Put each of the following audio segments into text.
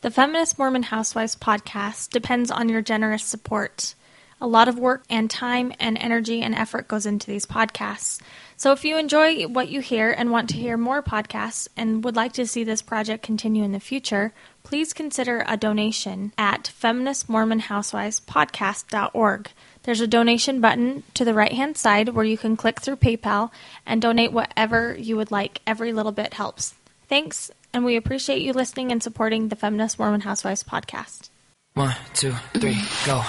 The Feminist Mormon Housewives podcast depends on your generous support. A lot of work and time and energy and effort goes into these podcasts. So if you enjoy what you hear and want to hear more podcasts and would like to see this project continue in the future, please consider a donation at feministmormonhousewifespodcast.org. There's a donation button to the right-hand side where you can click through PayPal and donate whatever you would like. Every little bit helps. Thanks, and we appreciate you listening and supporting the Feminist Mormon Housewives podcast. 1, 2, 3, go.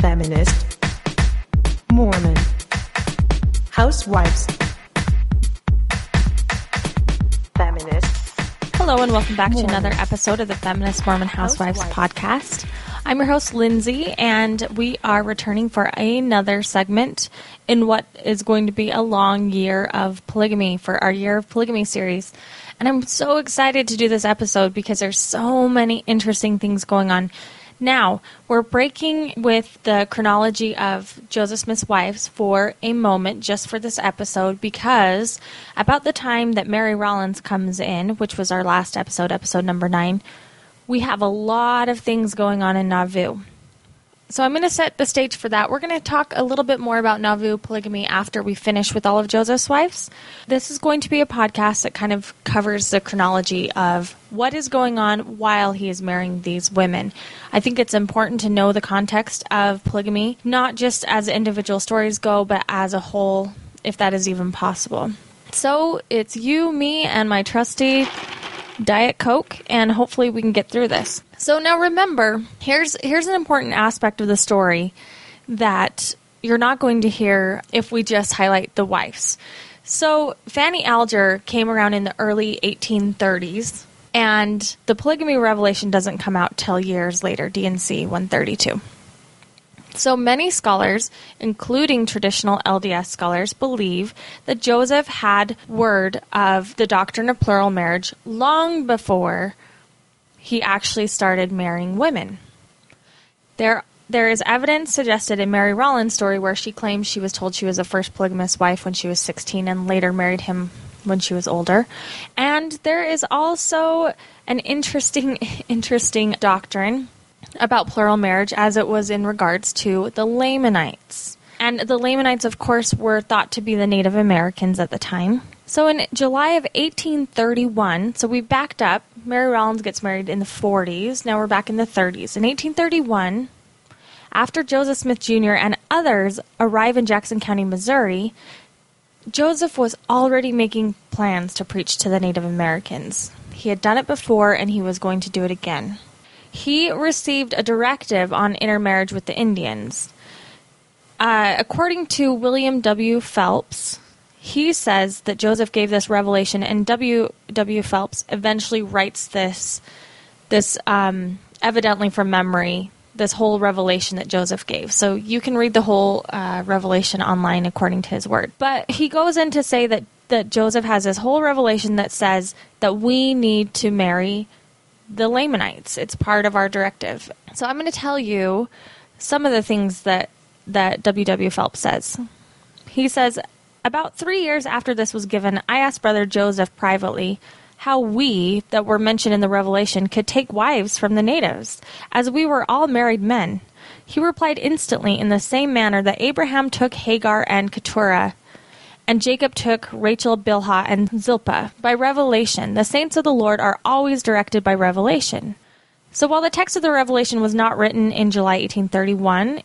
Feminist Mormon Housewives. Feminist. Hello and welcome back to another episode of the Feminist Mormon Housewives podcast. I'm your host, Lindsay, and we are returning for another segment in what is going to be a long year of polygamy for our Year of Polygamy series. And I'm so excited to do this episode because there's so many interesting things going on. Now, we're breaking with the chronology of Joseph Smith's wives for a moment, just for this episode, because about the time that Mary Rollins comes in, which was our last episode, episode number 9, we have a lot of things going on in Nauvoo. So I'm going to set the stage for that. We're going to talk a little bit more about Nauvoo polygamy after we finish with all of Joseph's wives. This is going to be a podcast that kind of covers the chronology of what is going on while he is marrying these women. I think it's important to know the context of polygamy, not just as individual stories go, but as a whole, if that is even possible. So it's you, me, and my trusty Diet Coke, and hopefully we can get through this. So now remember, here's an important aspect of the story that you're not going to hear if we just highlight the wives. So Fanny Alger came around in the early 1830s, and the polygamy revelation doesn't come out till years later, D&C 132. So many scholars, including traditional LDS scholars, believe that Joseph had word of the doctrine of plural marriage long before he actually started marrying women. There is evidence suggested in Mary Rollins' story where she claims she was told she was the first polygamous wife when she was 16 and later married him when she was older. And there is also an interesting doctrine about plural marriage as it was in regards to the Lamanites. And the Lamanites, of course, were thought to be the Native Americans at the time. So in July of 1831, so we backed up, Mary Rollins gets married in the 40s, now we're back in the 30s. In 1831, after Joseph Smith Jr. and others arrive in Jackson County, Missouri, Joseph was already making plans to preach to the Native Americans. He had done it before, and he was going to do it again. He received a directive on intermarriage with the Indians. According to William W. Phelps, he says that Joseph gave this revelation, and W. Phelps eventually writes this evidently from memory, this whole revelation that Joseph gave. So you can read the whole revelation online according to his word. But he goes in to say that Joseph has this whole revelation that says that we need to marry the Lamanites. It's part of our directive. So I'm going to tell you some of the things that W.W. Phelps says. He says, about 3 years after this was given, I asked Brother Joseph privately how we, that were mentioned in the revelation, could take wives from the natives, as we were all married men. He replied instantly in the same manner that Abraham took Hagar and Keturah, and Jacob took Rachel, Bilhah, and Zilpah by revelation. The saints of the Lord are always directed by revelation. So while the text of the revelation was not written in July 1831,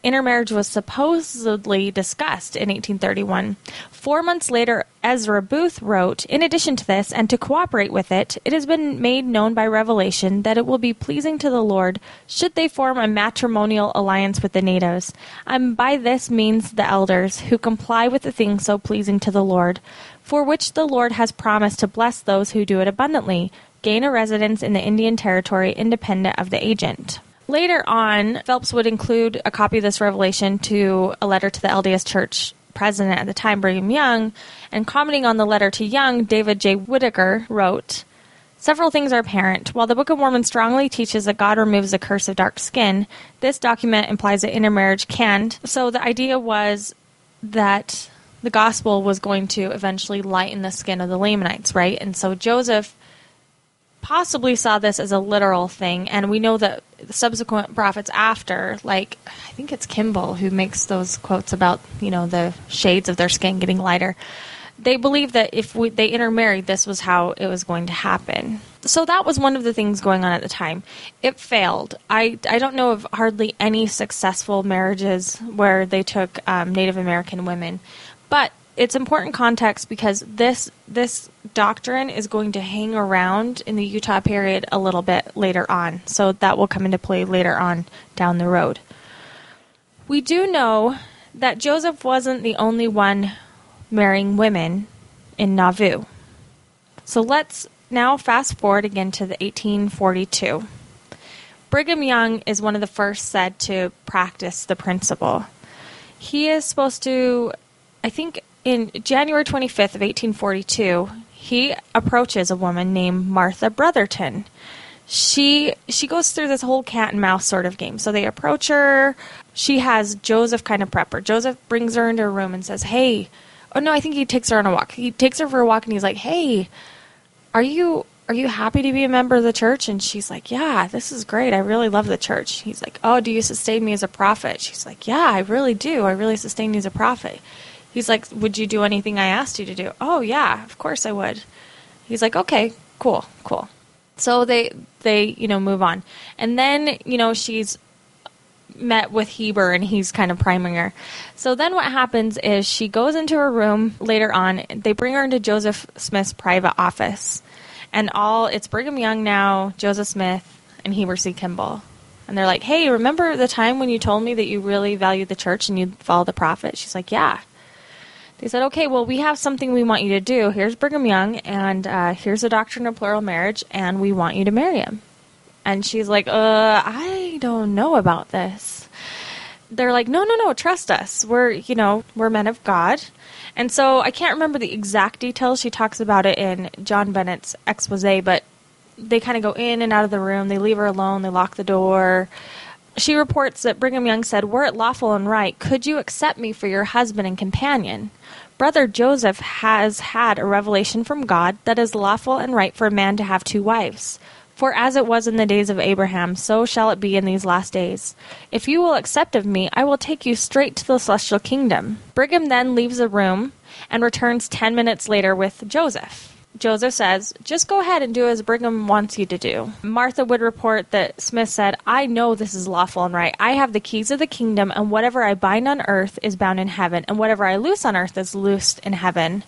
intermarriage was supposedly discussed in 1831. 4 months later, Ezra Booth wrote, in addition to this, and to cooperate with it, it has been made known by revelation that it will be pleasing to the Lord should they form a matrimonial alliance with the natives. And by this means the elders, who comply with the thing so pleasing to the Lord, for which the Lord has promised to bless those who do it abundantly, gain a residence in the Indian Territory independent of the agent. Later on, Phelps would include a copy of this revelation to a letter to the LDS Church president at the time, Brigham Young, and commenting on the letter to Young, David J. Whittaker wrote, several things are apparent. While the Book of Mormon strongly teaches that God removes the curse of dark skin, this document implies that intermarriage can. So the idea was that the gospel was going to eventually lighten the skin of the Lamanites, right? And so Joseph possibly saw this as a literal thing, and we know that the subsequent prophets after, like, I think it's Kimball who makes those quotes about, you know, the shades of their skin getting lighter. They believed that if they intermarried, this was how it was going to happen. So that was one of the things going on at the time. It failed. I don't know of hardly any successful marriages where they took Native American women. But it's important context because this doctrine is going to hang around in the Utah period a little bit later on. So that will come into play later on down the road. We do know that Joseph wasn't the only one marrying women in Nauvoo. So let's now fast forward again to the 1842. Brigham Young is one of the first said to practice the principle. He is supposed to, I think in January 25th of 1842, he approaches a woman named Martha Brotherton. She goes through this whole cat and mouse sort of game. So they approach her. She has Joseph kind of prep her. Joseph brings her into a room and says, "Hey," oh, no, I think he takes her on a walk. He takes her for a walk, and he's like, "Hey, are you happy to be a member of the church?" And she's like, "Yeah, this is great. I really love the church." He's like, "Oh, do you sustain me as a prophet?" She's like, "Yeah, I really do. I really sustain you as a prophet." He's like, "Would you do anything I asked you to do?" "Oh, yeah, of course I would." He's like, "Okay, cool. So they move on. And then, she's met with Heber, and he's kind of priming her. So then what happens is she goes into her room later on. They bring her into Joseph Smith's private office, and it's Brigham Young now, Joseph Smith, and Heber C. Kimball. And they're like, "Hey, remember the time when you told me that you really valued the church and you'd follow the prophet?" She's like, "Yeah." They said, "Okay, well, we have something we want you to do. Here's Brigham Young, and here's the doctrine of plural marriage, and we want you to marry him." And she's like, I don't know about this." They're like, no, trust us. We're men of God. And so I can't remember the exact details. She talks about it in John Bennett's expose, but they kind of go in and out of the room. They leave her alone. They lock the door. She reports that Brigham Young said, "Were it lawful and right, could you accept me for your husband and companion? Brother Joseph has had a revelation from God that is lawful and right for a man to have two wives. For as it was in the days of Abraham, so shall it be in these last days. If you will accept of me, I will take you straight to the celestial kingdom." Brigham then leaves the room and returns 10 minutes later with Joseph. Joseph says, "Just go ahead and do as Brigham wants you to do." Martha would report that Smith said, "I know this is lawful and right. I have the keys of the kingdom, and whatever I bind on earth is bound in heaven, and whatever I loose on earth is loosed in heaven."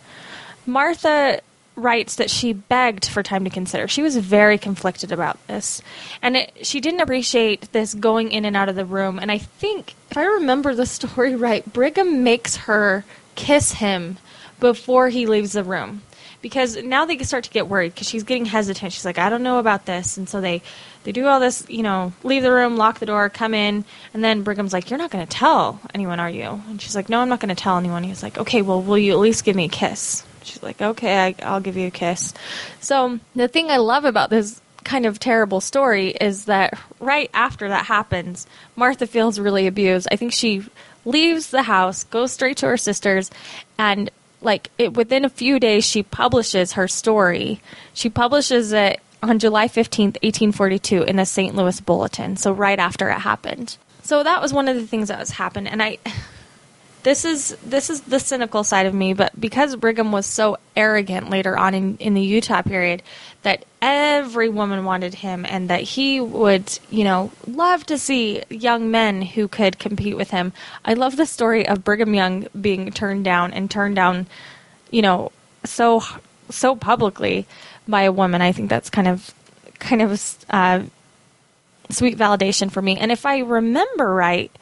Martha writes that she begged for time to consider. She was very conflicted about this, and she didn't appreciate this going in and out of the room. And I think, if I remember the story right, Brigham makes her kiss him before he leaves the room, because now they start to get worried because she's getting hesitant. She's like, "I don't know about this." And so they do all this, leave the room, lock the door, come in. And then Brigham's like, "You're not going to tell anyone, are you?" And she's like, "No, I'm not going to tell anyone." He's like, "Okay, well, will you at least give me a kiss?" She's like, "Okay, I'll give you a kiss." So the thing I love about this kind of terrible story is that right after that happens, Martha feels really abused. I think she leaves the house, goes straight to her sister's, and within a few days, she publishes her story. She publishes it on July 15th, 1842 in a St. Louis bulletin. So right after it happened. So that was one of the things that was happened. And This is the cynical side of me, but because Brigham was so arrogant later on in the Utah period that every woman wanted him and that he would, love to see young men who could compete with him. I love the story of Brigham Young being turned down, so publicly by a woman. I think that's kind of sweet validation for me. And if I remember right,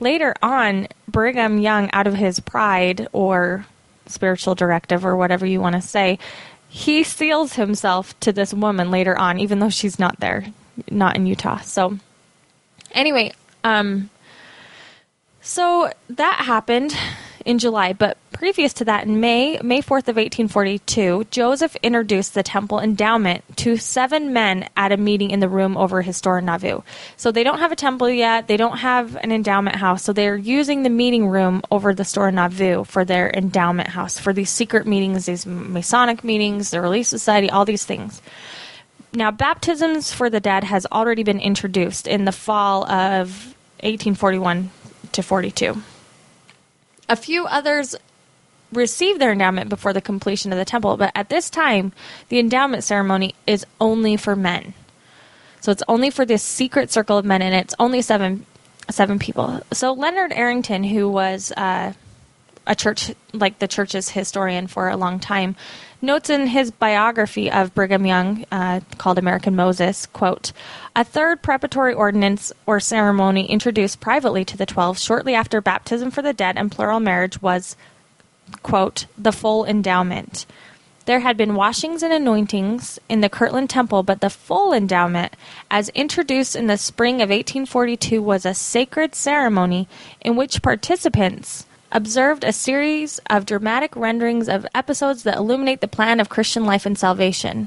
later on, Brigham Young, out of his pride or spiritual directive or whatever you want to say, he seals himself to this woman later on, even though she's not there, not in Utah. So anyway, so that happened in July, but previous to that, in May 4th of 1842, Joseph introduced the temple endowment to 7 men at a meeting in the room over his store in Nauvoo. So they don't have a temple yet. They don't have an endowment house. So they're using the meeting room over the store in Nauvoo for their endowment house, for these secret meetings, these Masonic meetings, the Relief Society, all these things. Now, baptisms for the dead has already been introduced in the fall of 1841 to 42. A few others received their endowment before the completion of the temple, but at this time, the endowment ceremony is only for men. So it's only for this secret circle of men, and it's only seven people. So Leonard Arrington, who was the church's historian for a long time, notes in his biography of Brigham Young, called American Moses, quote, "A third preparatory ordinance or ceremony introduced privately to the 12 shortly after baptism for the dead and plural marriage was, quote, the full endowment. There had been washings and anointings in the Kirtland Temple, but the full endowment, as introduced in the spring of 1842, was a sacred ceremony in which participants observed a series of dramatic renderings of episodes that illuminate the plan of Christian life and salvation."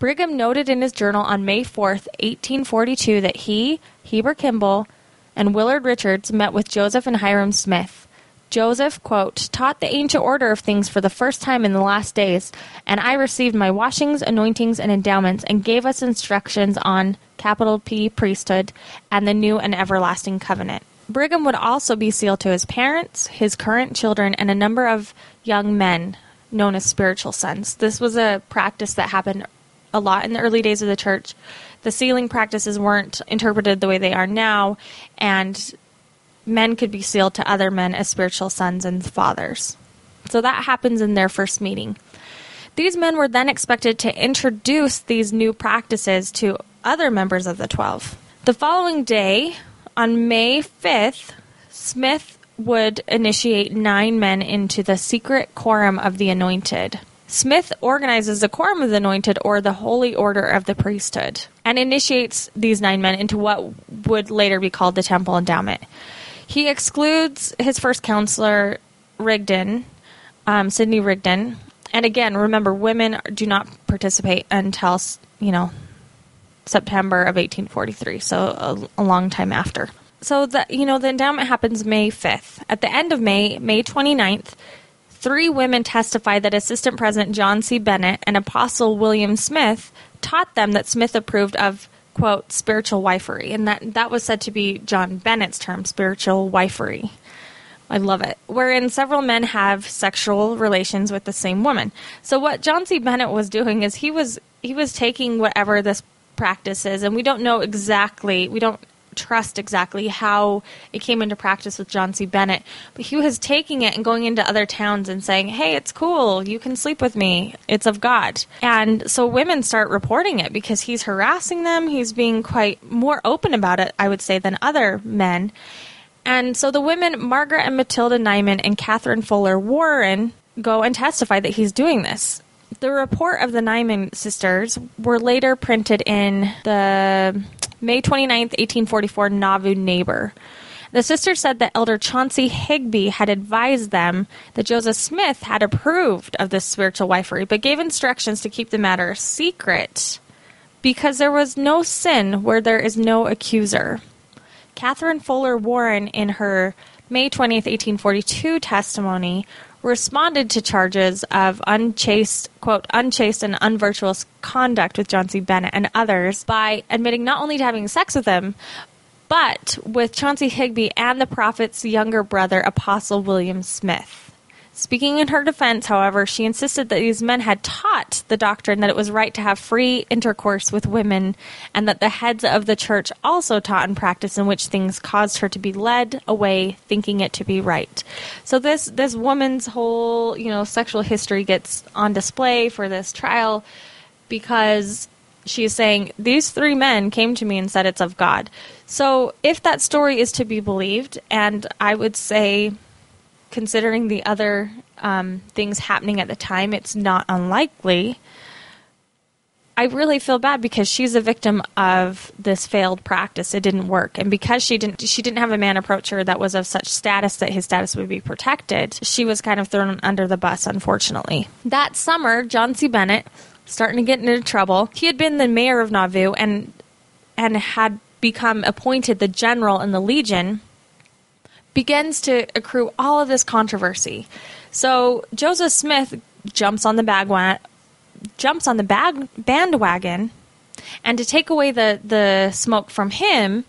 Brigham noted in his journal on May 4th, 1842, that he, Heber Kimball, and Willard Richards met with Joseph and Hyrum Smith. Joseph, quote, "taught the ancient order of things for the first time in the last days, and I received my washings, anointings, and endowments, and gave us instructions on P priesthood and the new and everlasting covenant." Brigham would also be sealed to his parents, his current children, and a number of young men known as spiritual sons. This was a practice that happened a lot in the early days of the church. The sealing practices weren't interpreted the way they are now, and men could be sealed to other men as spiritual sons and fathers. So that happens in their first meeting. These men were then expected to introduce these new practices to other members of the 12. The following day, on May 5th, Smith would initiate 9 men into the secret quorum of the anointed. Smith organizes the quorum of the anointed, or the holy order of the priesthood, and initiates these 9 men into what would later be called the temple endowment. He excludes his first counselor, Rigdon, Sidney Rigdon. And again, remember, women do not participate until, September of 1843, so a long time after. So the endowment happens May 5th. At the end of May 29th, 3 women testify that Assistant President John C. Bennett and Apostle William Smith taught them that Smith approved of, quote, spiritual wifery, and that was said to be John Bennett's term, spiritual wifery. I love it. Wherein several men have sexual relations with the same woman. So what John C. Bennett was doing is he was taking whatever this practices, and we don't trust exactly how it came into practice with John C. Bennett, but he was taking it and going into other towns and saying, "Hey, it's cool, you can sleep with me, it's of God." And so women start reporting it because he's harassing them, he's being quite more open about it, I would say, than other men. And so the women, Margaret and Matilda Nyman and Catherine Fuller Warren, go and testify that he's doing this. The report of the Nyman sisters were later printed in the May 29th, 1844 Nauvoo Neighbor. The sisters said that Elder Chauncey Higbee had advised them that Joseph Smith had approved of this spiritual wifery, but gave instructions to keep the matter secret because there was no sin where there is no accuser. Catherine Fuller Warren, in her May 20th, 1842 testimony, responded to charges of unchaste and unvirtuous conduct with John C. Bennett and others by admitting not only to having sex with him, but with Chauncey Higbee and the prophet's younger brother, Apostle William Smith. Speaking in her defense, however, she insisted that these men had taught the doctrine that it was right to have free intercourse with women, and that the heads of the church also taught and practiced in which things caused her to be led away thinking it to be right. So this woman's whole, sexual history gets on display for this trial because she's saying, these 3 men came to me and said it's of God. So if that story is to be believed, and I would say, considering the other things happening at the time, it's not unlikely. I really feel bad because she's a victim of this failed practice. It didn't work. And because she didn't have a man approach her that was of such status that his status would be protected, she was kind of thrown under the bus, unfortunately. That summer, John C. Bennett, starting to get into trouble, he had been the mayor of Nauvoo and had become appointed the general in the Legion, begins to accrue all of this controversy. So Joseph Smith jumps on the bandwagon, and to take away the smoke from him,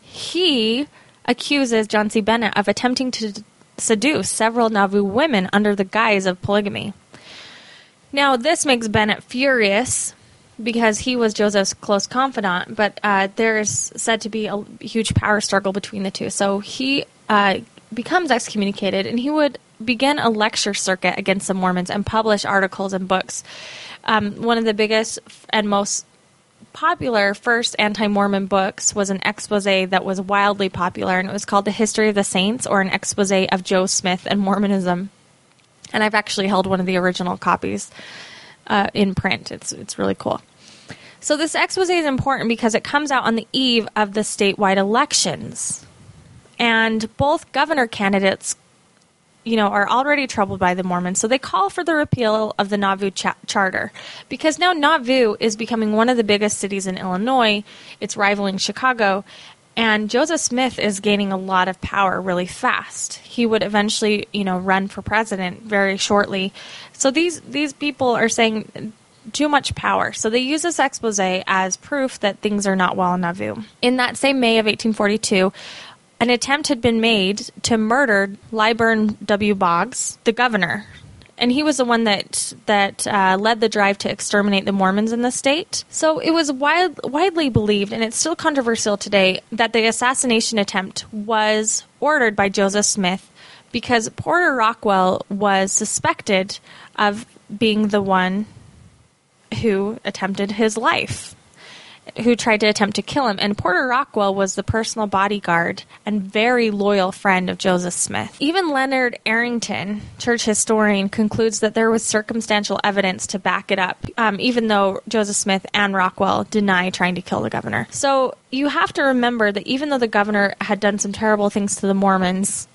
he accuses John C. Bennett of attempting to seduce several Nauvoo women under the guise of polygamy. Now, this makes Bennett furious because he was Joseph's close confidant, but there is said to be a huge power struggle between the two. So he becomes excommunicated, and he would begin a lecture circuit against the Mormons and publish articles and books. One of the biggest and most popular first anti-Mormon books was an expose that was wildly popular, and it was called The History of the Saints, or an expose of Joe Smith and Mormonism. And I've actually held one of the original copies in print. It's really cool. So this expose is important because it comes out on the eve of the statewide elections. And both governor candidates, you know, are already troubled by the Mormons, so they call for the repeal of the Nauvoo Charter, because now Nauvoo is becoming one of the biggest cities in Illinois. It's rivaling Chicago, and Joseph Smith is gaining a lot of power really fast. He would eventually, you know, run for president very shortly. So these people are saying too much power. So they use this expose as proof that things are not well in Nauvoo. In that same May of 1842, an attempt had been made to murder Lyburn W. Boggs, the governor, and he was the one that led the drive to exterminate the Mormons in the state. So it was widely believed, and it's still controversial today, that the assassination attempt was ordered by Joseph Smith because Porter Rockwell was suspected of being the one who attempted his life, who tried to attempt to kill him. And Porter Rockwell was the personal bodyguard and very loyal friend of Joseph Smith. Even Leonard Arrington, church historian, concludes that there was circumstantial evidence to back it up, even though Joseph Smith and Rockwell deny trying to kill the governor. So you have to remember that even though the governor had done some terrible things to the Mormons,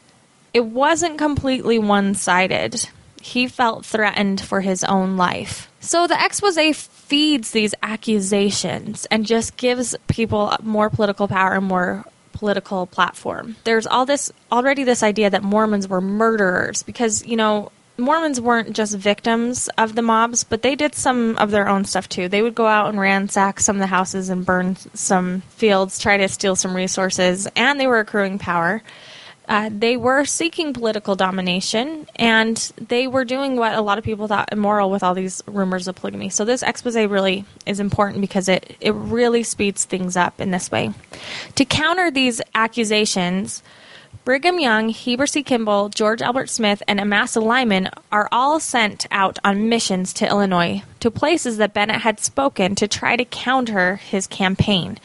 it wasn't completely one-sided. He felt threatened for his own life. So the expose feeds these accusations and just gives people more political power and more political platform. There's already this idea that Mormons were murderers because, you know, Mormons weren't just victims of the mobs, but they did some of their own stuff too. They would go out and ransack some of the houses and burn some fields, try to steal some resources, and they were accruing power. They were seeking political domination, and they were doing what a lot of people thought immoral with all these rumors of polygamy. So this expose really is important because it really speeds things up in this way. To counter these accusations, Brigham Young, Heber C. Kimball, George Albert Smith, and Amasa Lyman are all sent out on missions to Illinois, to places that Bennett had spoken to try to counter his campaign.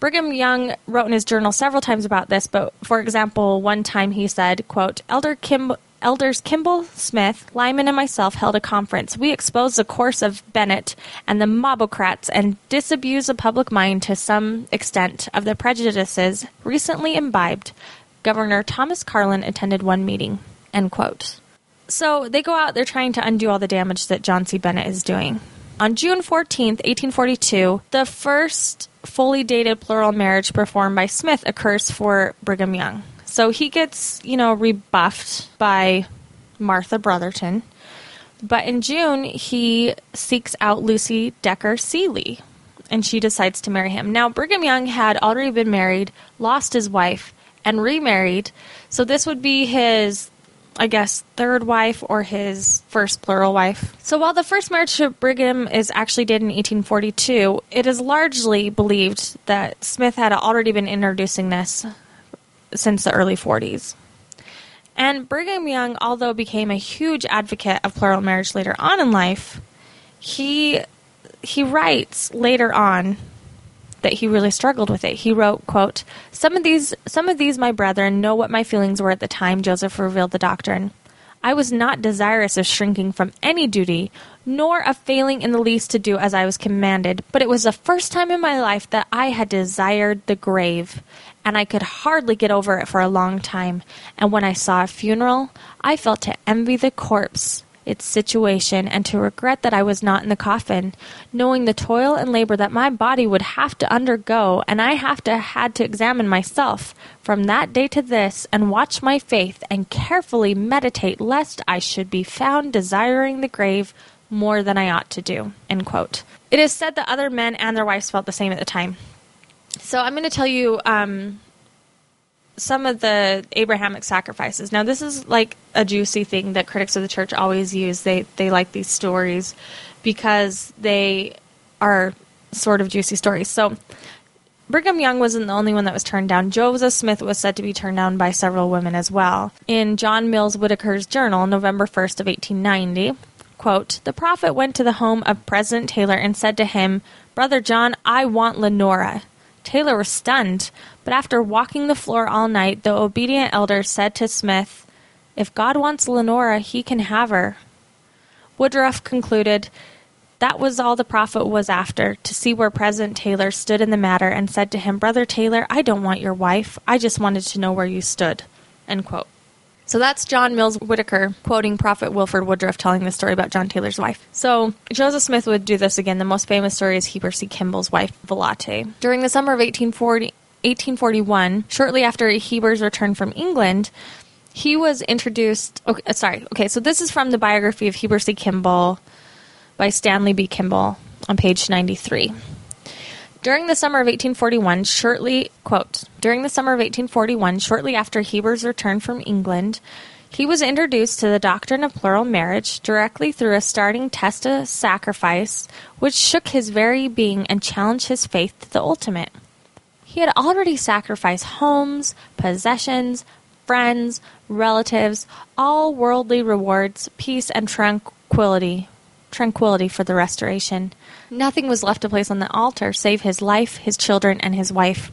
Brigham Young wrote in his journal several times about this, but, for example, one time he said, quote, Elders Kimball, Smith, Lyman, and myself held a conference. We exposed the course of Bennett and the mobocrats and disabused the public mind to some extent of the prejudices recently imbibed. Governor Thomas Carlin attended one meeting, end quote. So they go out, they're trying to undo all the damage that John C. Bennett is doing. On June 14th, 1842, the first fully dated plural marriage performed by Smith occurs for Brigham Young. So he gets, you know, rebuffed by Martha Brotherton. But in June, he seeks out Lucy Decker Seeley, and she decides to marry him. Now, Brigham Young had already been married, lost his wife, and remarried. So this would be his, I guess, third wife or his first plural wife. So while the first marriage to Brigham is actually dated in 1842, it is largely believed that Smith had already been introducing this since the early 40s. And Brigham Young, although became a huge advocate of plural marriage later on in life, he writes later on that he really struggled with it. He wrote, quote, Some of these, my brethren, know what my feelings were at the time Joseph revealed the doctrine. I was not desirous of shrinking from any duty, nor of failing in the least to do as I was commanded, but it was the first time in my life that I had desired the grave, and I could hardly get over it for a long time, and when I saw a funeral, I felt to envy the corpse its situation, and to regret that I was not in the coffin, knowing the toil and labor that my body would have to undergo, and I had to examine myself from that day to this, and watch my faith, and carefully meditate, lest I should be found desiring the grave more than I ought to do." End quote. It is said that other men and their wives felt the same at the time. So I'm going to tell you some of the Abrahamic sacrifices. Now, this is like a juicy thing that critics of the church always use. They like these stories because they are sort of juicy stories. So Brigham Young wasn't the only one that was turned down. Joseph Smith was said to be turned down by several women as well. In John Mills Whitaker's journal, November 1st of 1890, quote, "The prophet went to the home of President Taylor and said to him, 'Brother John, I want Lenora.' Taylor was stunned, but after walking the floor all night, the obedient elder said to Smith, 'If God wants Lenora, he can have her.'" Woodruff concluded, "That was all the prophet was after, to see where President Taylor stood in the matter, and said to him, 'Brother Taylor, I don't want your wife. I just wanted to know where you stood.'" End quote. So that's John Mills Whitaker quoting Prophet Wilford Woodruff telling the story about John Taylor's wife. So Joseph Smith would do this again. The most famous story is Heber C. Kimball's wife, Vilate. During the summer of 1841, shortly after Heber's return from England, he was introduced... So this is from the biography of Heber C. Kimball by Stanley B. Kimball on page 93. During the summer of 1841, shortly after Heber's return from England, he was introduced to the doctrine of plural marriage directly through a starting test of sacrifice, which shook his very being and challenged his faith to the ultimate. He had already sacrificed homes, possessions, friends, relatives, all worldly rewards, peace, and tranquility for the restoration. Nothing was left to place on the altar save his life, his children, and his wife.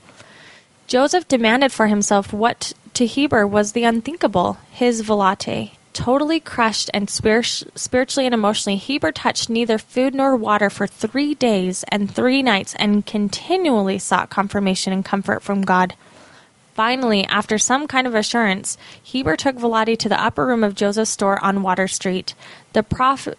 Joseph demanded for himself what to Heber was the unthinkable, his Vilate. Totally crushed and spiritually and emotionally, Heber touched neither food nor water for 3 days and 3 nights and continually sought confirmation and comfort from God. Finally, after some kind of assurance, Heber took Vilate to the upper room of Joseph's store on Water Street. The prophet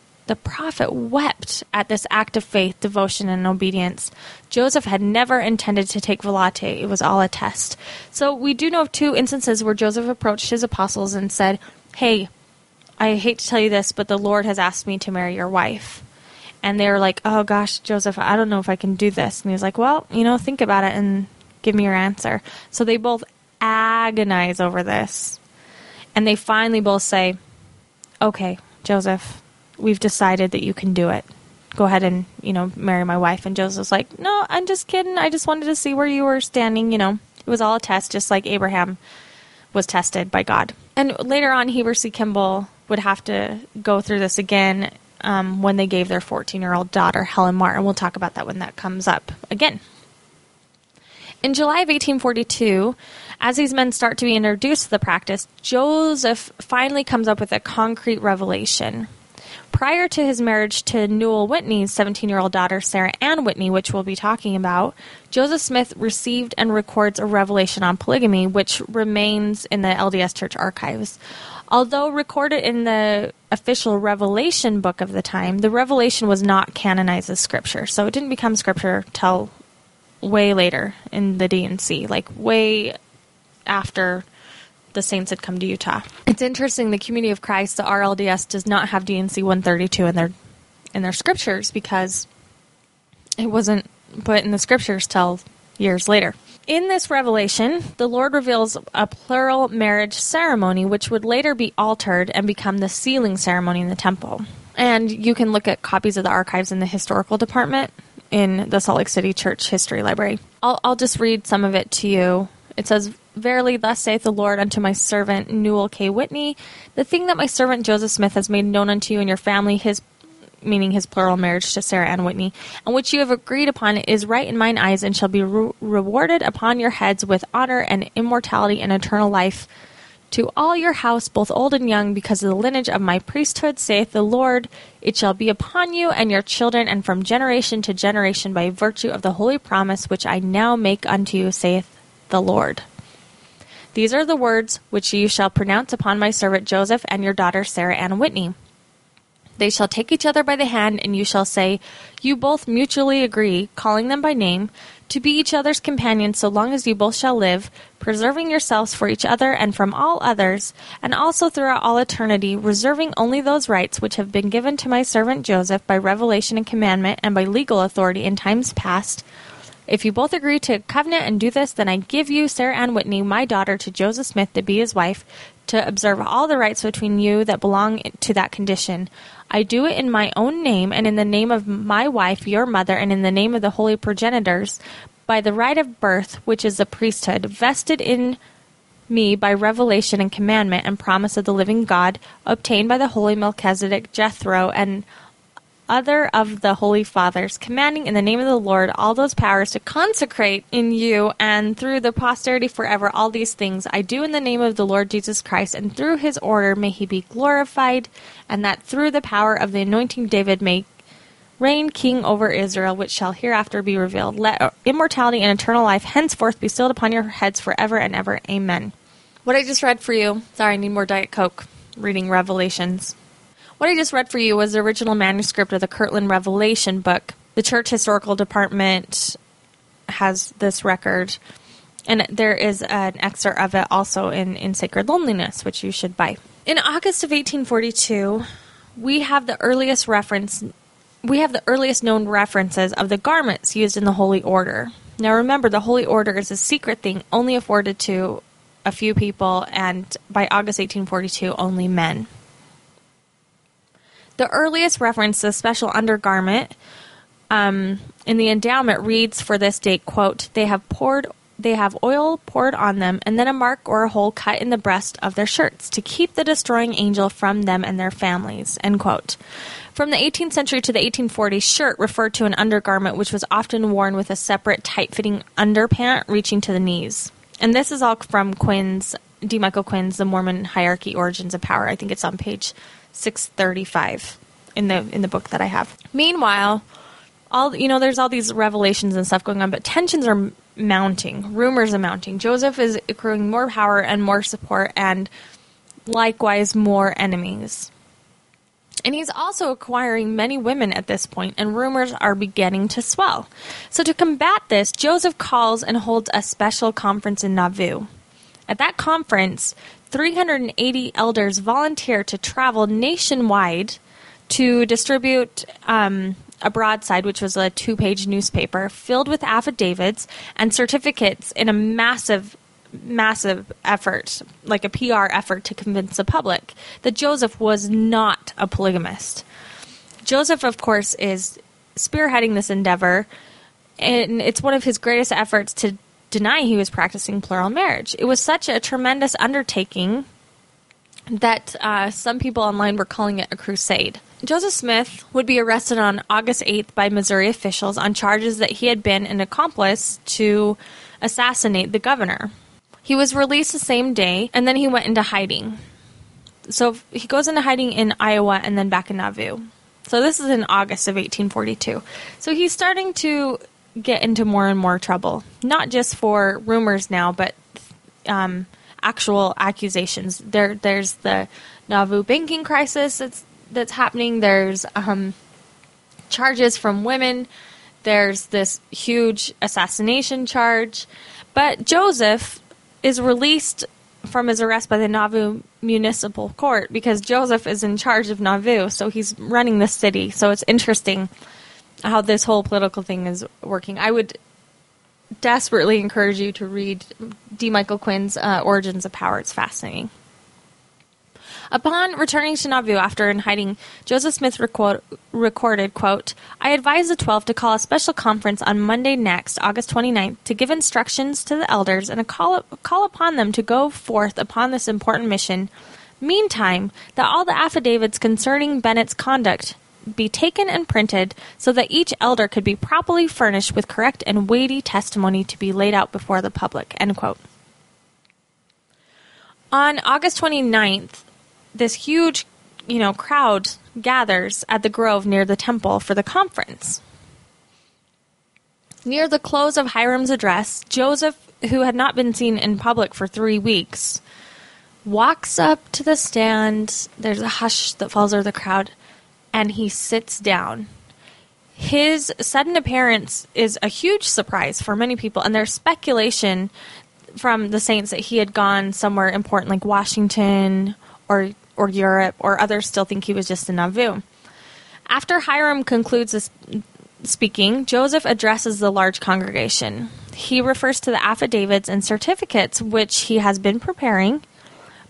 wept at this act of faith, devotion, and obedience. Joseph had never intended to take Vilate. It was all a test. So we do know of 2 instances where Joseph approached his apostles and said, "Hey, I hate to tell you this, but the Lord has asked me to marry your wife." And they were like, "Oh gosh, Joseph, I don't know if I can do this." And he's like, "Well, think about it and give me your answer." So they both agonize over this. And they finally both say, "Okay, Joseph, we've decided that you can do it. Go ahead and, marry my wife." And Joseph's like, "No, I'm just kidding. I just wanted to see where you were standing. It was all a test, just like Abraham was tested by God." And later on, Heber C. Kimball would have to go through this again when they gave their 14-year-old daughter, Helen Martin. We'll talk about that when that comes up again. In July of 1842, as these men start to be introduced to the practice, Joseph finally comes up with a concrete revelation. Prior to his marriage to Newell Whitney's 17-year-old daughter, Sarah Ann Whitney, which we'll be talking about, Joseph Smith received and records a revelation on polygamy, which remains in the LDS Church archives. Although recorded in the official revelation book of the time, the revelation was not canonized as scripture, so it didn't become scripture till way later in the D&C, like way after the saints had come to Utah. It's interesting, the Community of Christ, the RLDS, does not have D&C 132 in their scriptures because it wasn't put in the scriptures till years later. In this revelation, the Lord reveals a plural marriage ceremony, which would later be altered and become the sealing ceremony in the temple. And you can look at copies of the archives in the historical department in the Salt Lake City Church History Library. I'll just read some of it to you. It says, "Verily, thus saith the Lord unto my servant Newell K. Whitney, the thing that my servant Joseph Smith has made known unto you and your family, meaning his plural marriage to Sarah Ann Whitney, and which you have agreed upon is right in mine eyes and shall be rewarded upon your heads with honor and immortality and eternal life. to all your house, both old and young, because of the lineage of my priesthood, saith the Lord. It shall be upon you and your children, and from generation to generation, by virtue of the holy promise which I now make unto you, saith the Lord. These are the words which you shall pronounce upon my servant Joseph and your daughter Sarah Ann Whitney. They shall take each other by the hand, and you shall say, you both mutually agree, calling them by name, to be each other's companions so long as you both shall live, preserving yourselves for each other and from all others, and also throughout all eternity, reserving only those rights which have been given to my servant Joseph by revelation and commandment and by legal authority in times past. If you both agree to covenant and do this, then I give you, Sarah Ann Whitney, my daughter, to Joseph Smith to be his wife, to observe all the rights between you that belong to that condition. I do it in my own name, and in the name of my wife, your mother, and in the name of the holy progenitors, by the right of birth, which is the priesthood, vested in me by revelation and commandment and promise of the living God, obtained by the holy Melchizedek, Jethro, and other of the holy fathers, commanding in the name of the Lord all those powers to consecrate in you and through the posterity forever all these things I do in the name of the Lord Jesus Christ, and through his order may he be glorified, and that through the power of the anointing David may reign king over Israel, which shall hereafter be revealed. Let immortality and eternal life henceforth be bestowed upon your heads forever and ever. Amen. What I just read for you, sorry, I need more Diet Coke, reading Revelations. What I just read for you was the original manuscript of the Kirtland Revelation book. The Church Historical Department has this record, and there is an excerpt of it also in Sacred Loneliness, which you should buy. In August of 1842, we have the earliest known references of the garments used in the Holy Order. Now remember, the Holy Order is a secret thing only afforded to a few people, and by August 1842, only men. The earliest reference to the special undergarment in the endowment reads for this date, quote, They have oil poured on them, and then a mark or a hole cut in the breast of their shirts, to keep the destroying angel from them and their families, end quote. From the 18th century to the 1840s, shirt referred to an undergarment which was often worn with a separate tight-fitting underpant reaching to the knees. And this is all from D. Michael Quinn's The Mormon Hierarchy Origins of Power. I think it's on page 635 in the book that I have. Meanwhile, there's all these revelations and stuff going on, but tensions are mounting. Rumors are mounting. Joseph is accruing more power and more support, and likewise more enemies. And he's also acquiring many women at this point, and rumors are beginning to swell. So to combat this, Joseph calls and holds a special conference in Nauvoo. At that conference, 380 elders volunteer to travel nationwide to distribute a broadside, which was a 2-page newspaper filled with affidavits and certificates in a massive, massive effort, like a PR effort to convince the public that Joseph was not a polygamist. Joseph, of course, is spearheading this endeavor, and it's one of his greatest efforts to deny he was practicing plural marriage. It was such a tremendous undertaking that some people online were calling it a crusade. Joseph Smith would be arrested on August 8th by Missouri officials on charges that he had been an accomplice to assassinate the governor. He was released the same day, and then he went into hiding. So he goes into hiding in Iowa and then back in Nauvoo. So this is in August of 1842. So he's starting to get into more and more trouble, not just for rumors now, but actual accusations. There's the Nauvoo banking crisis that's happening. There's charges from women. There's this huge assassination charge. But Joseph is released from his arrest by the Nauvoo Municipal Court because Joseph is in charge of Nauvoo, so he's running the city. So it's interesting how this whole political thing is working. I would desperately encourage you to read D. Michael Quinn's Origins of Power. It's fascinating. Upon returning to Nauvoo after in hiding, Joseph Smith recorded, quote, I advised the 12 to call a special conference on Monday next, August 29th, to give instructions to the elders and a call upon them to go forth upon this important mission. Meantime, that all the affidavits concerning Bennett's conduct be taken and printed so that each elder could be properly furnished with correct and weighty testimony to be laid out before the public, end quote. On August 29th, this huge, crowd gathers at the grove near the temple for the conference. Near the close of Hyram's address, Joseph, who had not been seen in public for 3 weeks, walks up to the stand. There's a hush that falls over the crowd, and he sits down. His sudden appearance is a huge surprise for many people, and there's speculation from the saints that he had gone somewhere important like Washington or Europe, or others still think he was just in Nauvoo. After Hyrum concludes this speaking, Joseph addresses the large congregation. He refers to the affidavits and certificates which he has been preparing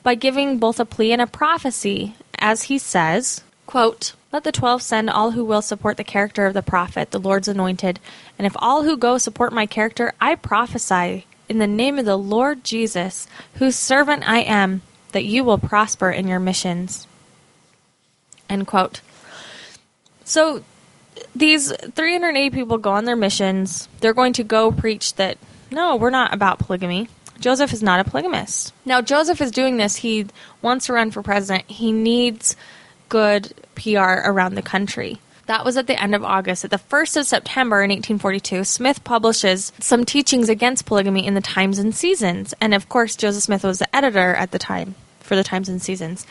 by giving both a plea and a prophecy, as he says, quote, "Let the 12 send all who will support the character of the prophet, the Lord's anointed, and if all who go support my character, I prophesy in the name of the Lord Jesus, whose servant I am, that you will prosper in your missions." End quote. So these 380 people go on their missions. They're going to go preach that, no, we're not about polygamy. Joseph is not a polygamist. Now, Joseph is doing this. He wants to run for president. He needs good PR around the country. That was at the end of August. At the 1st of September in 1842, Smith publishes some teachings against polygamy in the Times and Seasons. And, of course, Joseph Smith was the editor at the time for the Times and Seasons.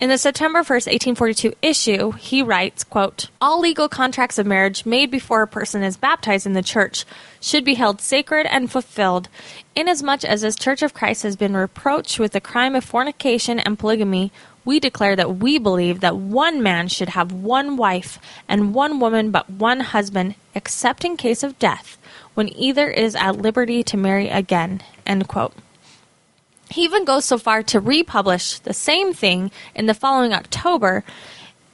In the September 1st, 1842 issue, he writes, quote, "All legal contracts of marriage made before a person is baptized in the church should be held sacred and fulfilled, inasmuch as this Church of Christ has been reproached with the crime of fornication and polygamy. We declare that we believe that one man should have one wife and one woman but one husband, except in case of death, when either is at liberty to marry again." End quote. He even goes so far to republish the same thing in the following October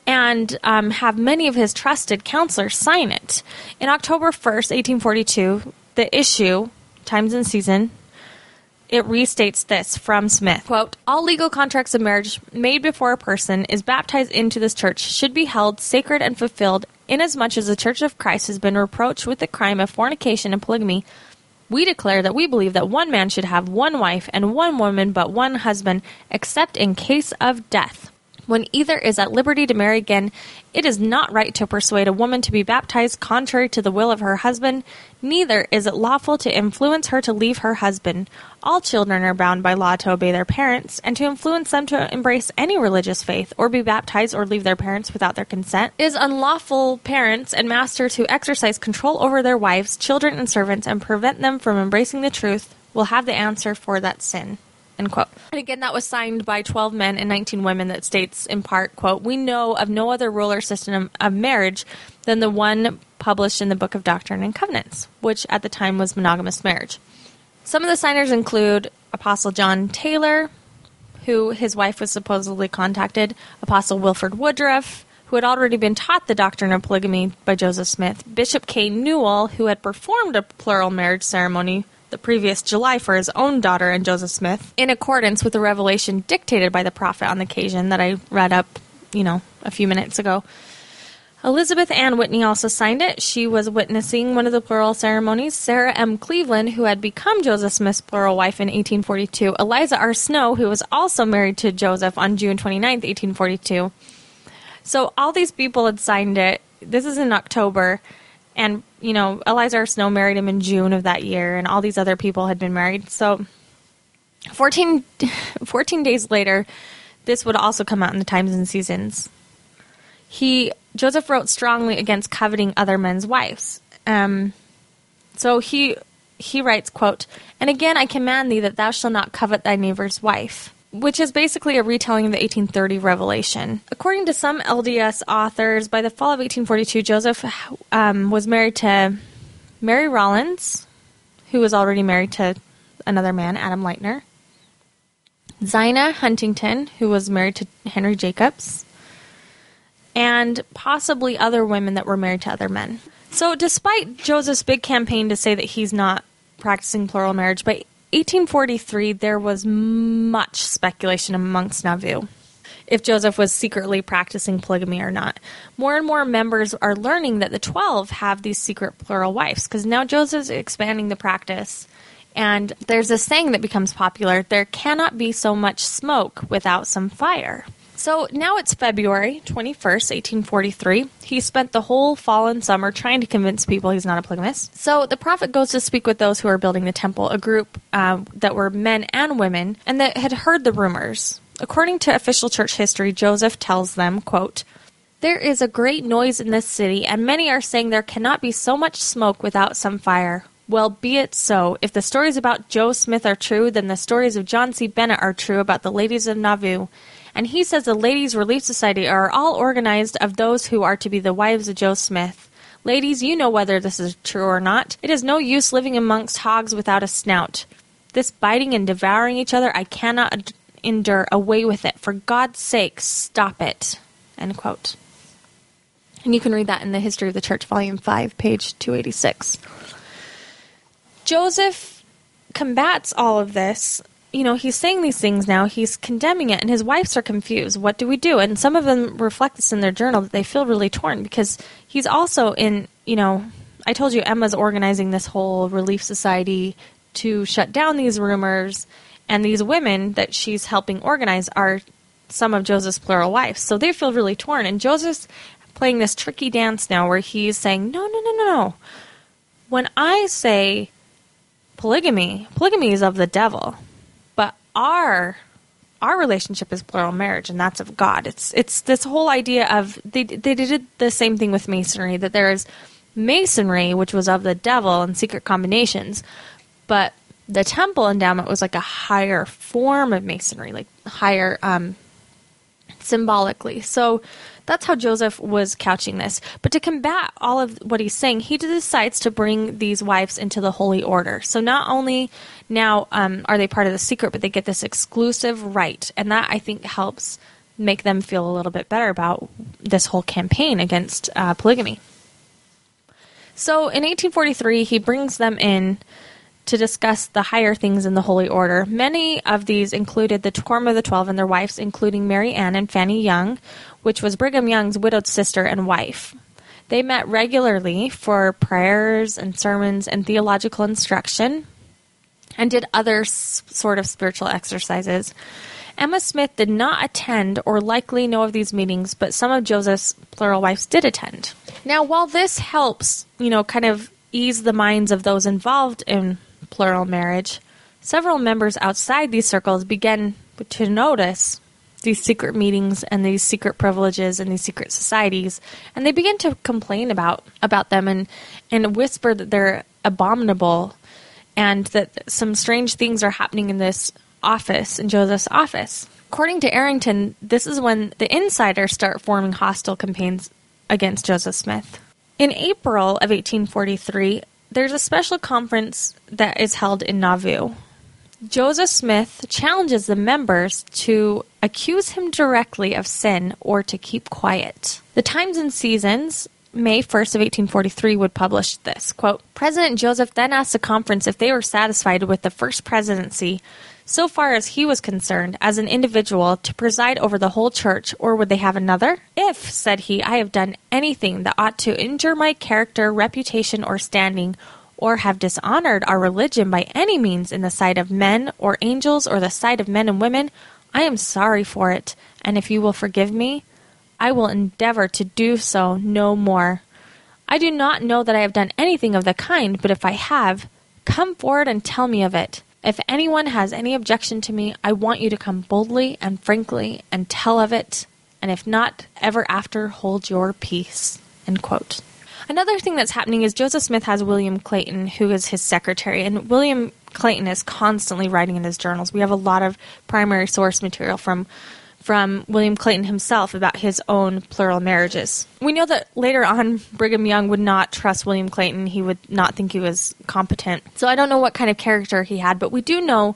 and have many of his trusted counselors sign it. In October 1st, 1842, the issue, Times and Season, it restates this from Smith, quote, "All legal contracts of marriage made before a person is baptized into this church should be held sacred and fulfilled, inasmuch as the Church of Christ has been reproached with the crime of fornication and polygamy. We declare that we believe that one man should have one wife and one woman but one husband, except in case of death. When either is at liberty to marry again, it is not right to persuade a woman to be baptized contrary to the will of her husband. Neither is it lawful to influence her to leave her husband. All children are bound by law to obey their parents, and to influence them to embrace any religious faith or be baptized or leave their parents without their consent. It is unlawful parents and masters who exercise control over their wives, children, and servants and prevent them from embracing the truth will have the answer for that sin." End quote. And again, that was signed by 12 men and 19 women that states in part, quote, "We know of no other rule or system of marriage than the one published in the Book of Doctrine and Covenants," which at the time was monogamous marriage. Some of the signers include Apostle John Taylor, who his wife was supposedly contacted, Apostle Wilford Woodruff, who had already been taught the doctrine of polygamy by Joseph Smith, Bishop K. Newell, who had performed a plural marriage ceremony the previous July for his own daughter and Joseph Smith, in accordance with the revelation dictated by the prophet on the occasion that I read up, a few minutes ago. Elizabeth Ann Whitney also signed it. She was witnessing one of the plural ceremonies. Sarah M. Cleveland, who had become Joseph Smith's plural wife in 1842. Eliza R. Snow, who was also married to Joseph on June 29, 1842. So all these people had signed it. This is in October. And, Eliza R. Snow married him in June of that year, and all these other people had been married. So 14 days later, this would also come out in the Times and Seasons. Joseph wrote strongly against coveting other men's wives. So he writes, quote, "And again I command thee that thou shalt not covet thy neighbor's wife," which is basically a retelling of the 1830 revelation. According to some LDS authors, by the fall of 1842, Joseph was married to Mary Rollins, who was already married to another man, Adam Leitner, Zina Huntington, who was married to Henry Jacobs, and possibly other women that were married to other men. So despite Joseph's big campaign to say that he's not practicing plural marriage, by 1843, there was much speculation amongst Nauvoo if Joseph was secretly practicing polygamy or not. More and more members are learning that the 12 have these secret plural wives, because now Joseph's expanding the practice And there's a saying that becomes popular, there cannot be so much smoke without some fire. So now it's February 21st, 1843. He spent the whole fall and summer trying to convince people he's not a polygamist. So the prophet goes to speak with those who are building the temple, a group that were men and women, and that had heard the rumors. According to official church history, Joseph tells them, quote, "There is a great noise in this city, and many are saying there cannot be so much smoke without some fire. Well, be it so. If the stories about Joe Smith are true, then the stories of John C. Bennett are true about the ladies of Nauvoo. And he says the Ladies' Relief Society are all organized of those who are to be the wives of Joe Smith. Ladies, you know whether this is true or not. It is no use living amongst hogs without a snout. This biting and devouring each other, I cannot endure. Away with it. For God's sake, stop it." End quote. And you can read that in the History of the Church, Volume 5, page 286. Joseph combats all of this. You know, he's saying these things now, he's condemning it, and his wives are confused. What do we do? And some of them reflect this in their journal, that they feel really torn, because he's also in, you know, I told you Emma's organizing this whole relief society to shut down these rumors, and these women that she's helping organize are some of Joseph's plural wives. So they feel really torn, and Joseph's playing this tricky dance now where he's saying, no. When I say polygamy is of the devil. Our relationship is plural marriage, and that's of God. It's this whole idea of, they did the same thing with masonry, that there is masonry, which was of the devil and secret combinations, but the temple endowment was like a higher form of masonry, like higher symbolically. So that's how Joseph was couching this. But to combat all of what he's saying, he decides to bring these wives into the holy order. So not only now are they part of the secret, but they get this exclusive right. And that, I think, helps make them feel a little bit better about this whole campaign against polygamy. So in 1843, he brings them in to discuss the higher things in the Holy Order. Many of these included the Quorum of the 12 and their wives, including Mary Ann and Fanny Young, which was Brigham Young's widowed sister and wife. They met regularly for prayers and sermons and theological instruction, and did other sort of spiritual exercises. Emma Smith did not attend or likely know of these meetings, but some of Joseph's plural wives did attend. Now, while this helps, you know, kind of ease the minds of those involved in plural marriage, several members outside these circles began to notice these secret meetings and these secret privileges and these secret societies, and they began to complain about them and whisper that they're abominable and that some strange things are happening in this office, in Joseph's office. According to Arrington, this is when the insiders start forming hostile campaigns against Joseph Smith. In April of 1843, there's a special conference that is held in Nauvoo. Joseph Smith challenges the members to accuse him directly of sin or to keep quiet. The Times and Seasons, May 1st of 1843, would publish this, quote, "President Joseph then asked the conference if they were satisfied with the first presidency, so far as he was concerned, as an individual, to preside over the whole church, or would they have another? If, said he, I have done anything that ought to injure my character, reputation, or standing, or have dishonored our religion by any means in the sight of men or angels or the sight of men and women, I am sorry for it, and if you will forgive me, I will endeavor to do so no more. I do not know that I have done anything of the kind, but if I have, come forward and tell me of it. If anyone has any objection to me, I want you to come boldly and frankly and tell of it, and if not, ever after hold your peace." End quote. Another thing that's happening is Joseph Smith has William Clayton, who is his secretary, and William Clayton is constantly writing in his journals. We have a lot of primary source material from William Clayton himself about his own plural marriages. We know that later on, Brigham Young would not trust William Clayton. He would not think he was competent. So I don't know what kind of character he had, but we do know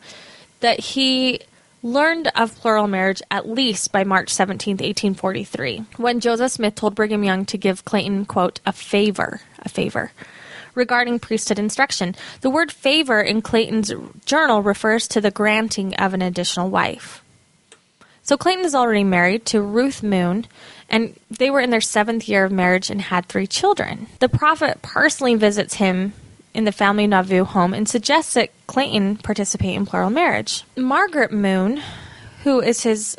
that he learned of plural marriage at least by March 17, 1843, when Joseph Smith told Brigham Young to give Clayton, quote, a favor, regarding priesthood instruction. The word favor in Clayton's journal refers to the granting of an additional wife. So Clayton is already married to Ruth Moon, and they were in their 7th year of marriage and had 3 children. The prophet personally visits him in the family Nauvoo home and suggests that Clayton participate in plural marriage. Margaret Moon, who is his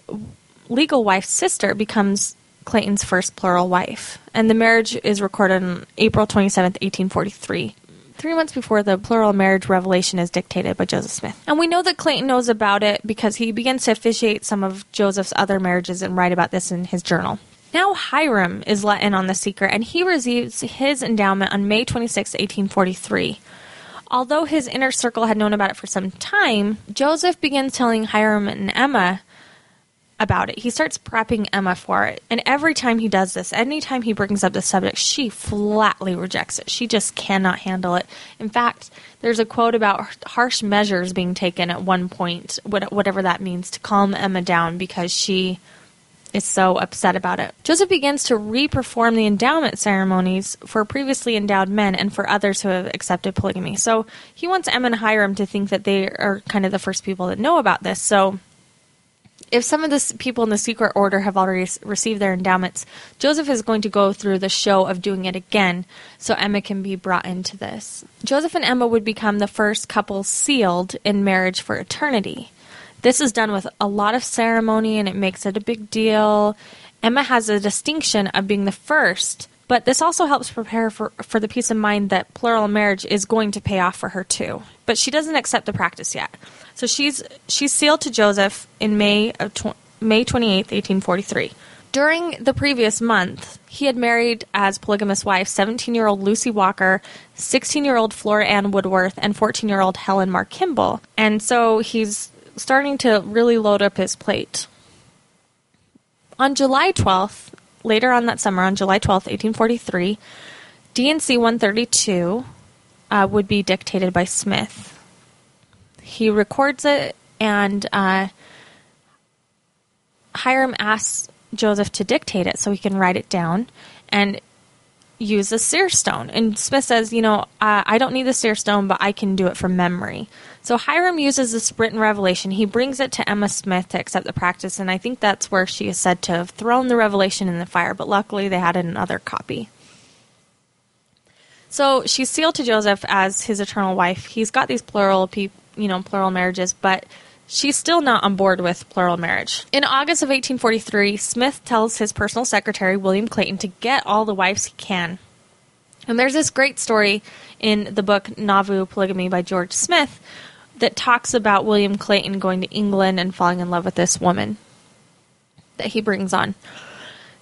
legal wife's sister, becomes Clayton's first plural wife, and the marriage is recorded on April 27, 1843, 3 months before the plural marriage revelation is dictated by Joseph Smith. And we know that Clayton knows about it because he begins to officiate some of Joseph's other marriages and write about this in his journal. Now Hyrum is let in on the secret, and he receives his endowment on May 26, 1843. Although his inner circle had known about it for some time, Joseph begins telling Hyrum and Emma about it. He starts prepping Emma for it. And every time he does this, anytime he brings up the subject, she flatly rejects it. She just cannot handle it. In fact, there's a quote about harsh measures being taken at one point, whatever that means, to calm Emma down because she is so upset about it. Joseph begins to re-perform the endowment ceremonies for previously endowed men and for others who have accepted polygamy. So he wants Emma and Hyrum to think that they are kind of the first people that know about this. So if some of the people in the secret order have already received their endowments, Joseph is going to go through the show of doing it again so Emma can be brought into this. Joseph and Emma would become the first couple sealed in marriage for eternity. This is done with a lot of ceremony, and it makes it a big deal. Emma has a distinction of being the first, but this also helps prepare for the peace of mind that plural marriage is going to pay off for her too. But she doesn't accept the practice yet. So she's sealed to Joseph in May 28, 1843. During the previous month, he had married as polygamous wives 17-year-old Lucy Walker, 16-year-old Flora Ann Woodworth, and 14-year-old Helen Mark Kimball. And so he's starting to really load up his plate. On July 12th, later on that summer, on July 12th, 1843, D&C 132 would be dictated by Smith. He records it, and Hyrum asks Joseph to dictate it so he can write it down and use a seer stone. And Smith says, I don't need the seer stone, but I can do it from memory. So Hyrum uses this written revelation. He brings it to Emma Smith to accept the practice, and I think that's where she is said to have thrown the revelation in the fire, but luckily they had another copy. So she's sealed to Joseph as his eternal wife. He's got these plural marriages, but she's still not on board with plural marriage. In August of 1843, Smith tells his personal secretary, William Clayton, to get all the wives he can. And there's this great story in the book Nauvoo Polygamy by George Smith that talks about William Clayton going to England and falling in love with this woman that he brings on.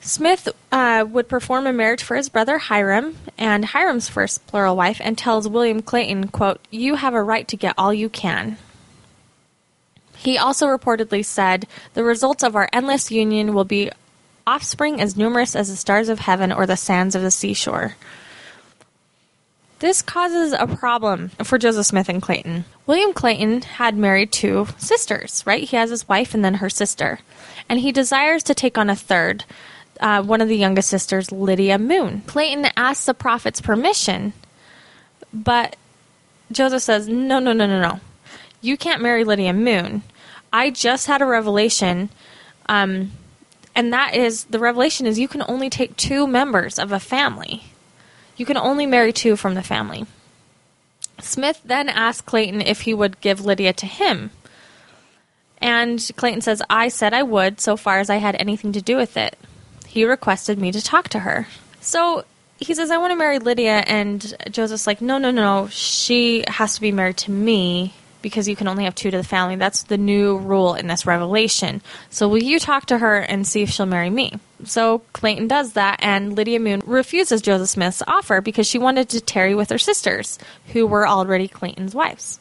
Smith would perform a marriage for his brother Hyrum and Hyrum's first plural wife and tells William Clayton, quote, "You have a right to get all you can." He also reportedly said, "The results of our endless union will be offspring as numerous as the stars of heaven or the sands of the seashore." This causes a problem for Joseph Smith and Clayton. William Clayton had married two sisters, right? He has his wife and then her sister. And he desires to take on a third, one of the youngest sisters, Lydia Moon. Clayton asks the prophet's permission, but Joseph says, no. You can't marry Lydia Moon. I just had a revelation, and the revelation is you can only take two members of a family. You can only marry two from the family. Smith then asked Clayton if he would give Lydia to him. And Clayton says, "I said I would so far as I had anything to do with it. He requested me to talk to her." So he says, "I want to marry Lydia." And Joseph's like, no. She has to be married to me because you can only have two to the family. That's the new rule in this revelation. So will you talk to her and see if she'll marry me? So Clayton does that, and Lydia Moon refuses Joseph Smith's offer because she wanted to tarry with her sisters, who were already Clayton's wives.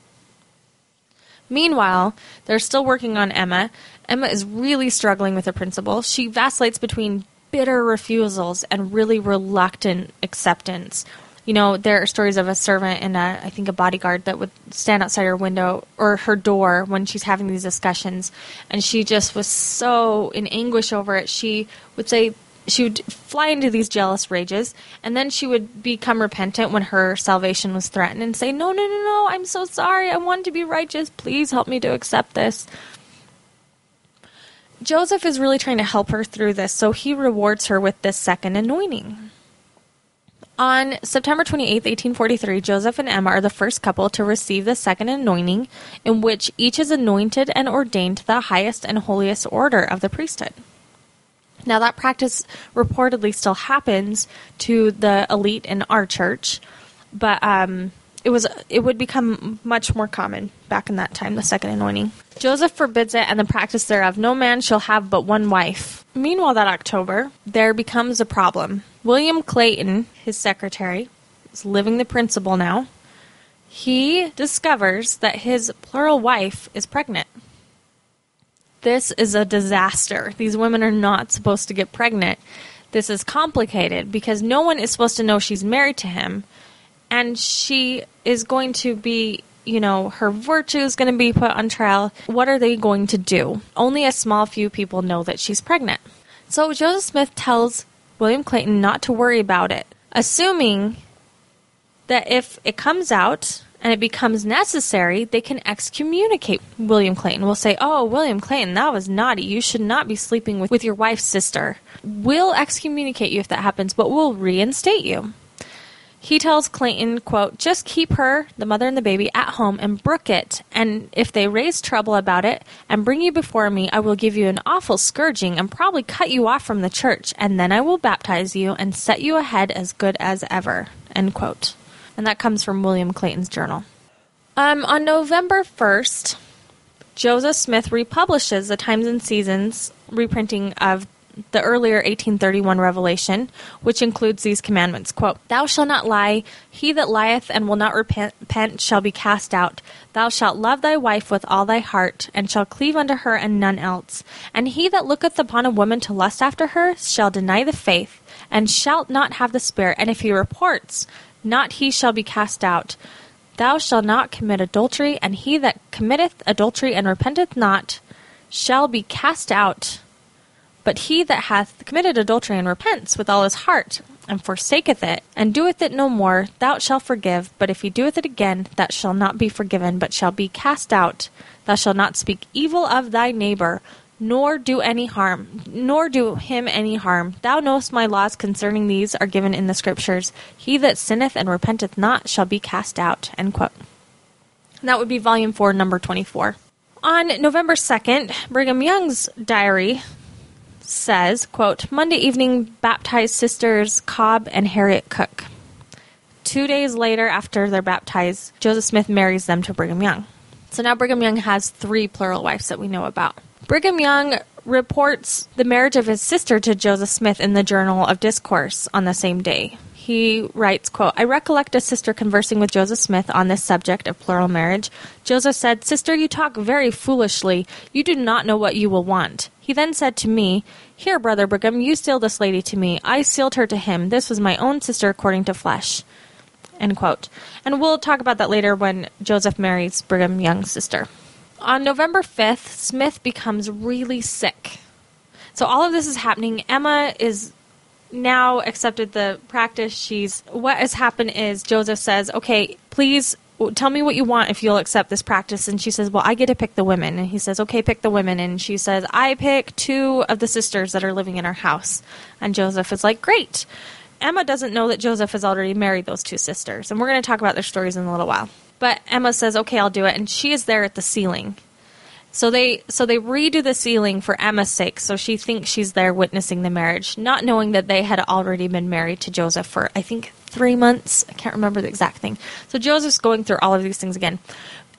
Meanwhile, they're still working on Emma. Emma is really struggling with the principle. She vacillates between bitter refusals and really reluctant acceptance. There are stories of a servant and I think a bodyguard that would stand outside her window or her door when she's having these discussions. And she just was so in anguish over it. She would fly into these jealous rages, and then she would become repentant when her salvation was threatened and say, no, I'm so sorry. I wanted to be righteous. Please help me to accept this. Joseph is really trying to help her through this, so he rewards her with this second anointing. On September 28, 1843, Joseph and Emma are the first couple to receive the second anointing, in which each is anointed and ordained to the highest and holiest order of the priesthood. Now, that practice reportedly still happens to the elite in our church, but it would become much more common back in that time, the second anointing. Joseph forbids it and the practice thereof. No man shall have but one wife. Meanwhile, that October, there becomes a problem. William Clayton, his secretary, is living the principle now. He discovers that his plural wife is pregnant. This is a disaster. These women are not supposed to get pregnant. This is complicated because no one is supposed to know she's married to him. And she is going to be, you know, her virtue is going to be put on trial. What are they going to do? Only a small few people know that she's pregnant. So Joseph Smith tells William Clayton not to worry about it, assuming that if it comes out and it becomes necessary, they can excommunicate William Clayton. We'll say, oh, William Clayton, that was naughty. You should not be sleeping with your wife's sister. We'll excommunicate you if that happens, but we'll reinstate you. He tells Clayton, quote, just keep her, the mother and the baby, at home and brook it. And if they raise trouble about it and bring you before me, I will give you an awful scourging and probably cut you off from the church. And then I will baptize you and set you ahead as good as ever, end quote. And that comes from William Clayton's journal. On November 1st, Joseph Smith republishes the Times and Seasons reprinting of the earlier 1831 revelation, which includes these commandments, quote, thou shalt not lie, he that lieth and will not repent shall be cast out. Thou shalt love thy wife with all thy heart, and shall cleave unto her and none else. And he that looketh upon a woman to lust after her shall deny the faith, and shalt not have the spirit, and if he reports, not he shall be cast out. Thou shalt not commit adultery, and he that committeth adultery and repenteth not shall be cast out. But he that hath committed adultery and repents with all his heart, and forsaketh it, and doeth it no more, thou shalt forgive. But if he doeth it again, that shall not be forgiven, but shall be cast out. Thou shalt not speak evil of thy neighbor, nor do him any harm. Thou knowest my laws concerning these are given in the Scriptures. He that sinneth and repenteth not shall be cast out. End quote. And that would be Volume 4, number 24. On November 2nd, Brigham Young's diary says, quote, Monday evening baptized sisters Cobb and Harriet Cook. 2 days later, after they're baptized, Joseph Smith marries them to Brigham Young. So now Brigham Young has three plural wives that we know about. Brigham Young reports the marriage of his sister to Joseph Smith in the Journal of Discourse on the same day. He writes, quote, I recollect a sister conversing with Joseph Smith on this subject of plural marriage. Joseph said, Sister, you talk very foolishly. You do not know what you will want. He then said to me, Here, Brother Brigham, you sealed this lady to me. I sealed her to him. This was my own sister according to flesh. End quote. And we'll talk about that later when Joseph marries Brigham Young's sister. On November 5th, Smith becomes really sick. So all of this is happening. Emma is now accepted the practice. What has happened is Joseph says, okay, please tell me what you want if you'll accept this practice. And she says, well, I get to pick the women. And he says, okay, pick the women. And she says, I pick two of the sisters that are living in our house. And Joseph is like, great. Emma doesn't know that Joseph has already married those two sisters. And we're going to talk about their stories in a little while. But Emma says, okay, I'll do it. And she is there at the sealing. So they redo the sealing for Emma's sake. So she thinks she's there witnessing the marriage, not knowing that they had already been married to Joseph for, I think, 3 months. I can't remember the exact thing. So Joseph's going through all of these things again.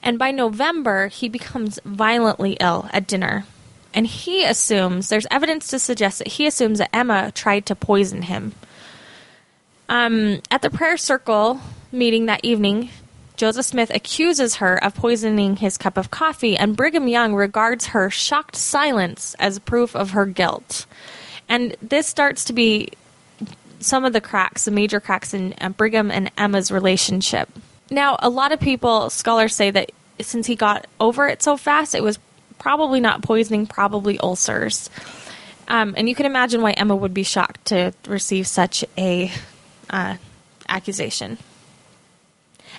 And by November, he becomes violently ill at dinner. And he assumes, there's evidence to suggest that he assumes that Emma tried to poison him. At the prayer circle meeting that evening, Joseph Smith accuses her of poisoning his cup of coffee, and Brigham Young regards her shocked silence as proof of her guilt. And this starts to be some of the cracks, the major cracks in Brigham and Emma's relationship. Now, a lot of people, scholars say that since he got over it so fast, it was probably not poisoning, probably ulcers. And you can imagine why Emma would be shocked to receive such a accusation.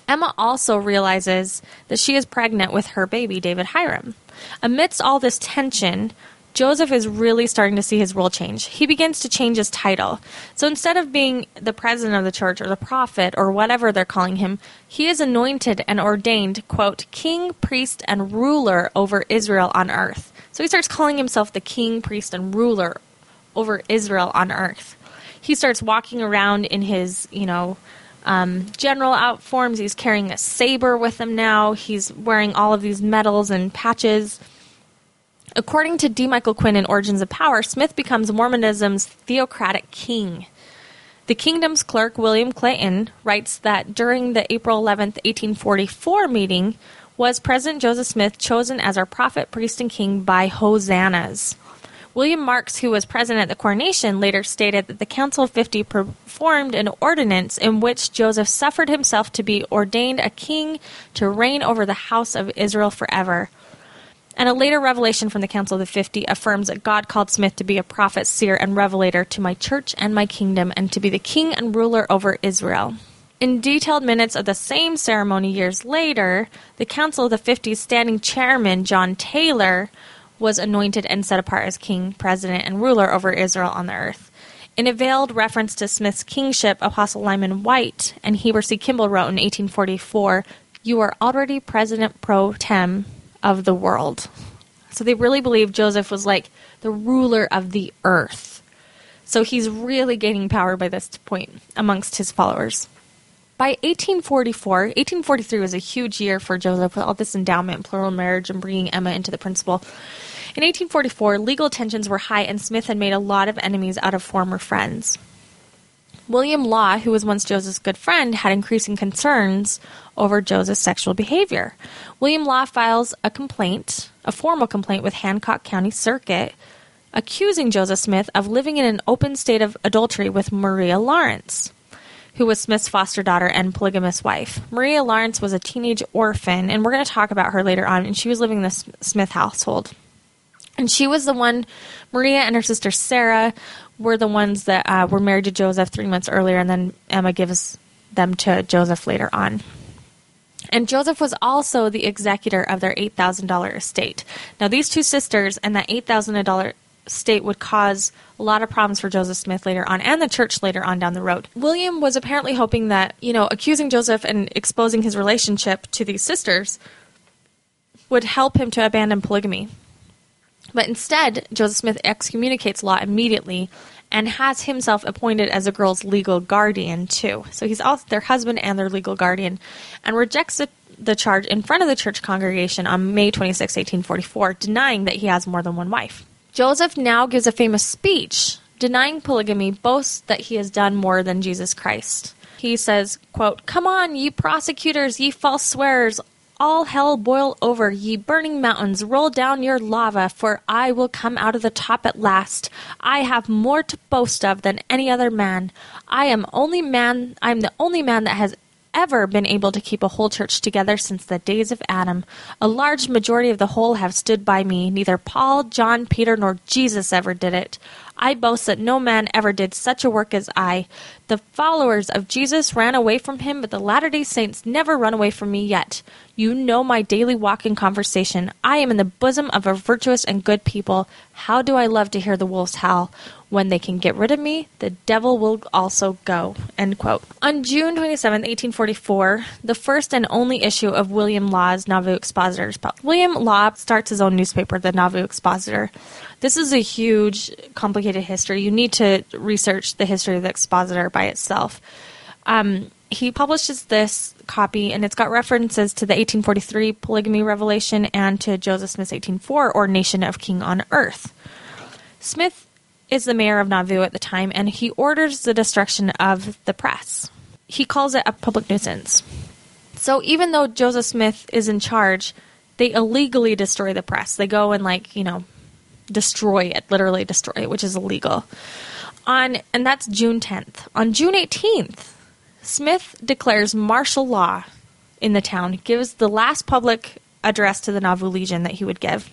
Emma also realizes that she is pregnant with her baby, David Hyrum. Amidst all this tension, Joseph is really starting to see his role change. He begins to change his title. So instead of being the president of the church or the prophet or whatever they're calling him, he is anointed and ordained, quote, king, priest, and ruler over Israel on earth. So he starts calling himself the king, priest, and ruler over Israel on earth. He starts walking around in his, general out forms. He's carrying a saber with him now. He's wearing all of these medals and patches. According to D. Michael Quinn in Origins of Power, Smith becomes Mormonism's theocratic king. The Kingdom's clerk, William Clayton, writes that during the April 11, 1844 meeting, was President Joseph Smith chosen as our prophet, priest, and king by hosannas. William Marks, who was present at the coronation, later stated that the Council of 50 performed an ordinance in which Joseph suffered himself to be ordained a king to reign over the house of Israel forever. And a later revelation from the Council of the 50 affirms that God called Smith to be a prophet, seer, and revelator to my church and my kingdom, and to be the king and ruler over Israel. In detailed minutes of the same ceremony years later, the Council of the 50's standing chairman, John Taylor, was anointed and set apart as king, president, and ruler over Israel on the earth. In a veiled reference to Smith's kingship, Apostle Lyman White and Heber C. Kimball wrote in 1844, "You are already president pro tem of the world." So they really believe Joseph was like the ruler of the earth. So he's really gaining power by this point amongst his followers. By 1843 was a huge year for Joseph with all this endowment, plural marriage, and bringing Emma into the principal. In 1844, legal tensions were high, and Smith had made a lot of enemies out of former friends. William Law, who was once Joseph's good friend, had increasing concerns over Joseph's sexual behavior. William Law files a formal complaint with Hancock County Circuit, accusing Joseph Smith of living in an open state of adultery with Maria Lawrence, who was Smith's foster daughter and polygamous wife. Maria Lawrence was a teenage orphan, and we're going to talk about her later on, and she was living in the Smith household. And she was the one, Maria and her sister Sarah were the ones that were married to Joseph 3 months earlier, and then Emma gives them to Joseph later on. And Joseph was also the executor of their $8,000 estate. Now, these two sisters and that $8,000 estate would cause a lot of problems for Joseph Smith later on, and the church later on down the road. William was apparently hoping that, accusing Joseph and exposing his relationship to these sisters would help him to abandon polygamy. But instead, Joseph Smith excommunicates Law immediately and has himself appointed as the girl's legal guardian, too. So he's also their husband and their legal guardian, and rejects the charge in front of the church congregation on May 26, 1844, denying that he has more than one wife. Joseph now gives a famous speech denying polygamy, boasts that he has done more than Jesus Christ. He says, quote, "Come on, ye prosecutors, ye false swearers, all hell boil over, ye burning mountains, roll down your lava, for I will come out of the top at last. I have more to boast of than any other man. I am the only man that has ever been able to keep a whole church together since the days of Adam. A large majority of the whole have stood by me. Neither Paul, John, Peter, nor Jesus ever did it. I boast that no man ever did such a work as I. The followers of Jesus ran away from him, but the Latter-day Saints never run away from me yet. You know my daily walk and conversation. I am in the bosom of a virtuous and good people. How do I love to hear the wolves howl? When they can get rid of me, the devil will also go." End quote. On June 27, 1844, the first and only issue of William Law's Nauvoo Expositor is published. William Law starts his own newspaper, the Nauvoo Expositor. This is a huge, complicated history. You need to research the history of the Expositor by itself. He publishes this copy, and it's got references to the 1843 polygamy revelation and to Joseph Smith's 1804 ordination of king on earth. Smith is the mayor of Nauvoo at the time, and he orders the destruction of the press. He calls it a public nuisance. So even though Joseph Smith is in charge, they illegally destroy the press. They go and destroy it, literally destroy it, which is illegal. And that's June 10th. On June 18th, Smith declares martial law in the town, gives the last public address to the Nauvoo Legion that he would give.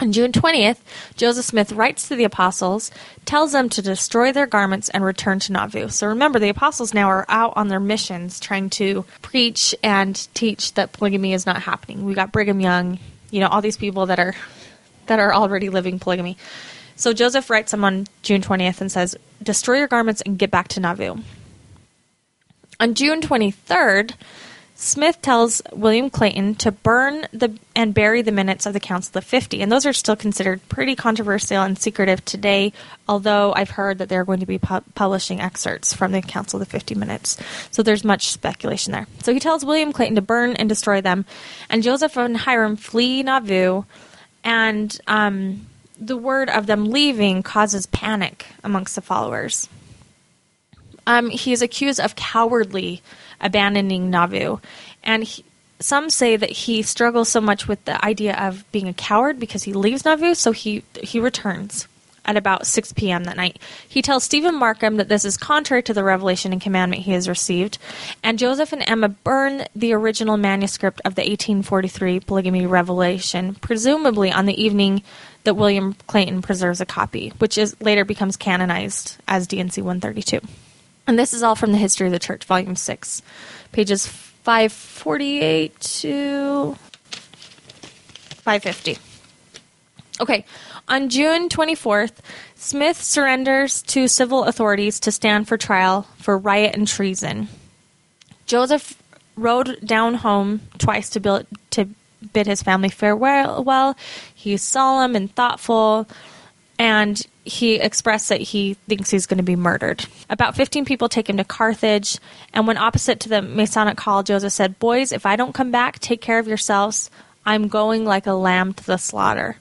On June 20th, Joseph Smith writes to the apostles, tells them to destroy their garments and return to Nauvoo. So remember, the apostles now are out on their missions trying to preach and teach that polygamy is not happening. We got Brigham Young, all these people that are that are already living polygamy. So Joseph writes them on June 20th and says, destroy your garments and get back to Nauvoo. On June 23rd, Smith tells William Clayton to burn and bury the minutes of the Council of 50, and those are still considered pretty controversial and secretive today, although I've heard that they're going to be publishing excerpts from the Council of the 50 minutes, so there's much speculation there. So he tells William Clayton to burn and destroy them, and Joseph and Hyrum flee Nauvoo, and the word of them leaving causes panic amongst the followers. He is accused of cowardly abandoning Nauvoo. And some say that he struggles so much with the idea of being a coward because he leaves Nauvoo, so he returns at about 6 p.m. that night. He tells Stephen Markham that this is contrary to the revelation and commandment he has received, and Joseph and Emma burn the original manuscript of the 1843 polygamy revelation, presumably on the evening that William Clayton preserves a copy, which is later becomes canonized as D&C 132. And this is all from the History of the Church, Volume 6, pages 548 to 550. Okay, on June 24th, Smith surrenders to civil authorities to stand for trial for riot and treason. Joseph rode down home twice to bid his family farewell. Well, he's solemn and thoughtful, and he expressed that he thinks he's going to be murdered. About 15 people take him to Carthage, and when opposite to the Masonic Hall, Joseph said, "Boys, if I don't come back, take care of yourselves. I'm going like a lamb to the slaughter."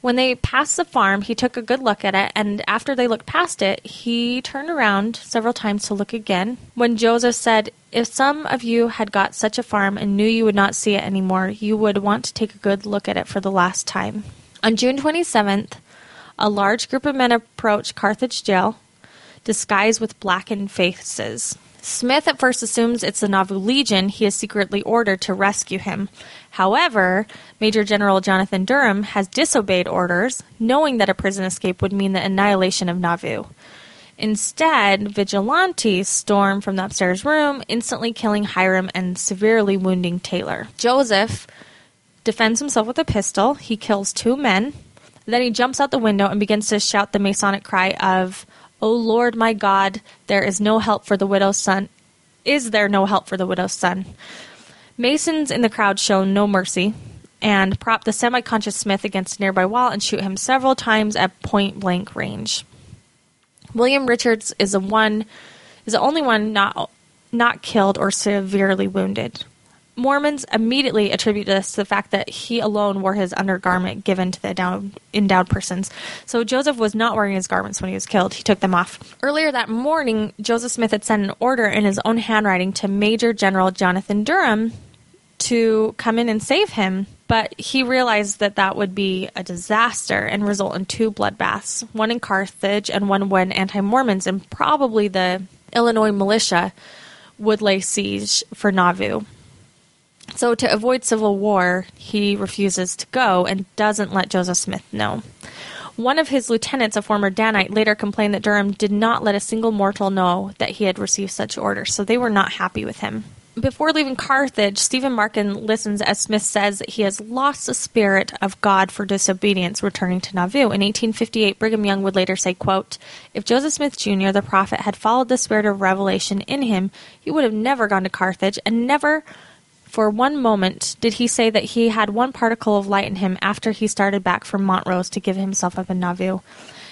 When they passed the farm, he took a good look at it, and after they looked past it, he turned around several times to look again. When Joseph said, "If some of you had got such a farm and knew you would not see it anymore, you would want to take a good look at it for the last time." On June 27th, a large group of men approached Carthage jail, disguised with blackened faces. Smith at first assumes it's the Nauvoo Legion he is secretly ordered to rescue him. However, Major General Jonathan Durham has disobeyed orders, knowing that a prison escape would mean the annihilation of Nauvoo. Instead, vigilantes storm from the upstairs room, instantly killing Hyrum and severely wounding Taylor. Joseph defends himself with a pistol. He kills two men. Then he jumps out the window and begins to shout the Masonic cry of, "O Lord, my God, there is no help for the widow's son. Is there no help for the widow's son?" Masons in the crowd show no mercy and prop the semi-conscious Smith against a nearby wall and shoot him several times at point-blank range. William Richards is the only one not killed or severely wounded. Mormons immediately attribute this to the fact that he alone wore his undergarment given to the endowed persons. So Joseph was not wearing his garments when he was killed. He took them off. Earlier that morning, Joseph Smith had sent an order in his own handwriting to Major General Jonathan Durham to come in and save him, but he realized that would be a disaster and result in two bloodbaths, one in Carthage and one when anti-Mormons and probably the Illinois militia would lay siege for Nauvoo. So to avoid civil war, he refuses to go and doesn't let Joseph Smith know. One of his lieutenants, a former Danite, later complained that Durham did not let a single mortal know that he had received such orders, so they were not happy with him. Before leaving Carthage, Stephen Markin listens as Smith says that he has lost the spirit of God for disobedience returning to Nauvoo. In 1858, Brigham Young would later say, quote, "If Joseph Smith, Jr., the prophet, had followed the spirit of revelation in him, he would have never gone to Carthage and never... for one moment did he say that he had one particle of light in him after he started back from Montrose to give himself up in Nauvoo."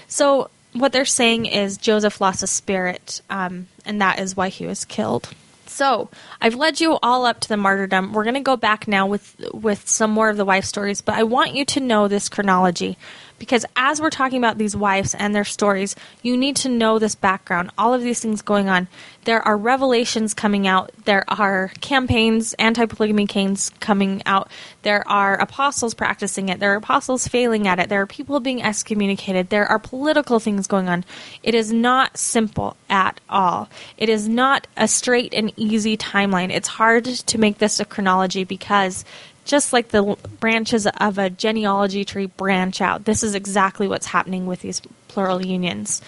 So what they're saying is Joseph lost a spirit, and that is why he was killed. So I've led you all up to the martyrdom. We're going to go back now with some more of the wife stories, but I want you to know this chronology because as we're talking about these wives and their stories, you need to know this background, all of these things going on. There are revelations coming out. There are campaigns, anti-polygamy campaigns coming out. There are apostles practicing it. There are apostles failing at it. There are people being excommunicated. There are political things going on. It is not simple at all. It is not a straight and easy timeline. It's hard to make this a chronology because just like the branches of a genealogy tree branch out, this is exactly what's happening with these plural unions.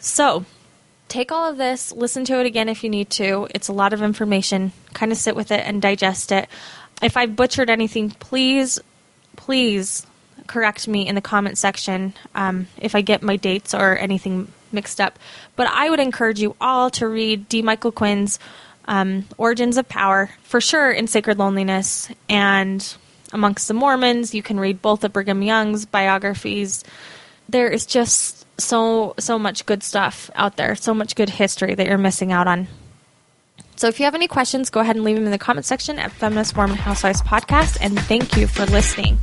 So take all of this, listen to it again if you need to. It's a lot of information. Kind of sit with it and digest it. If I've butchered anything, please correct me in the comment section if I get my dates or anything mixed up. But I would encourage you all to read D. Michael Quinn's Origins of Power, for sure in Sacred Loneliness. And amongst the Mormons, you can read both of Brigham Young's biographies. There is just so much good stuff out there, so much good history that you're missing out on. So if you have any questions, go ahead and leave them in the comment section at Feminist Mormon Housewives Podcast, and thank you for listening.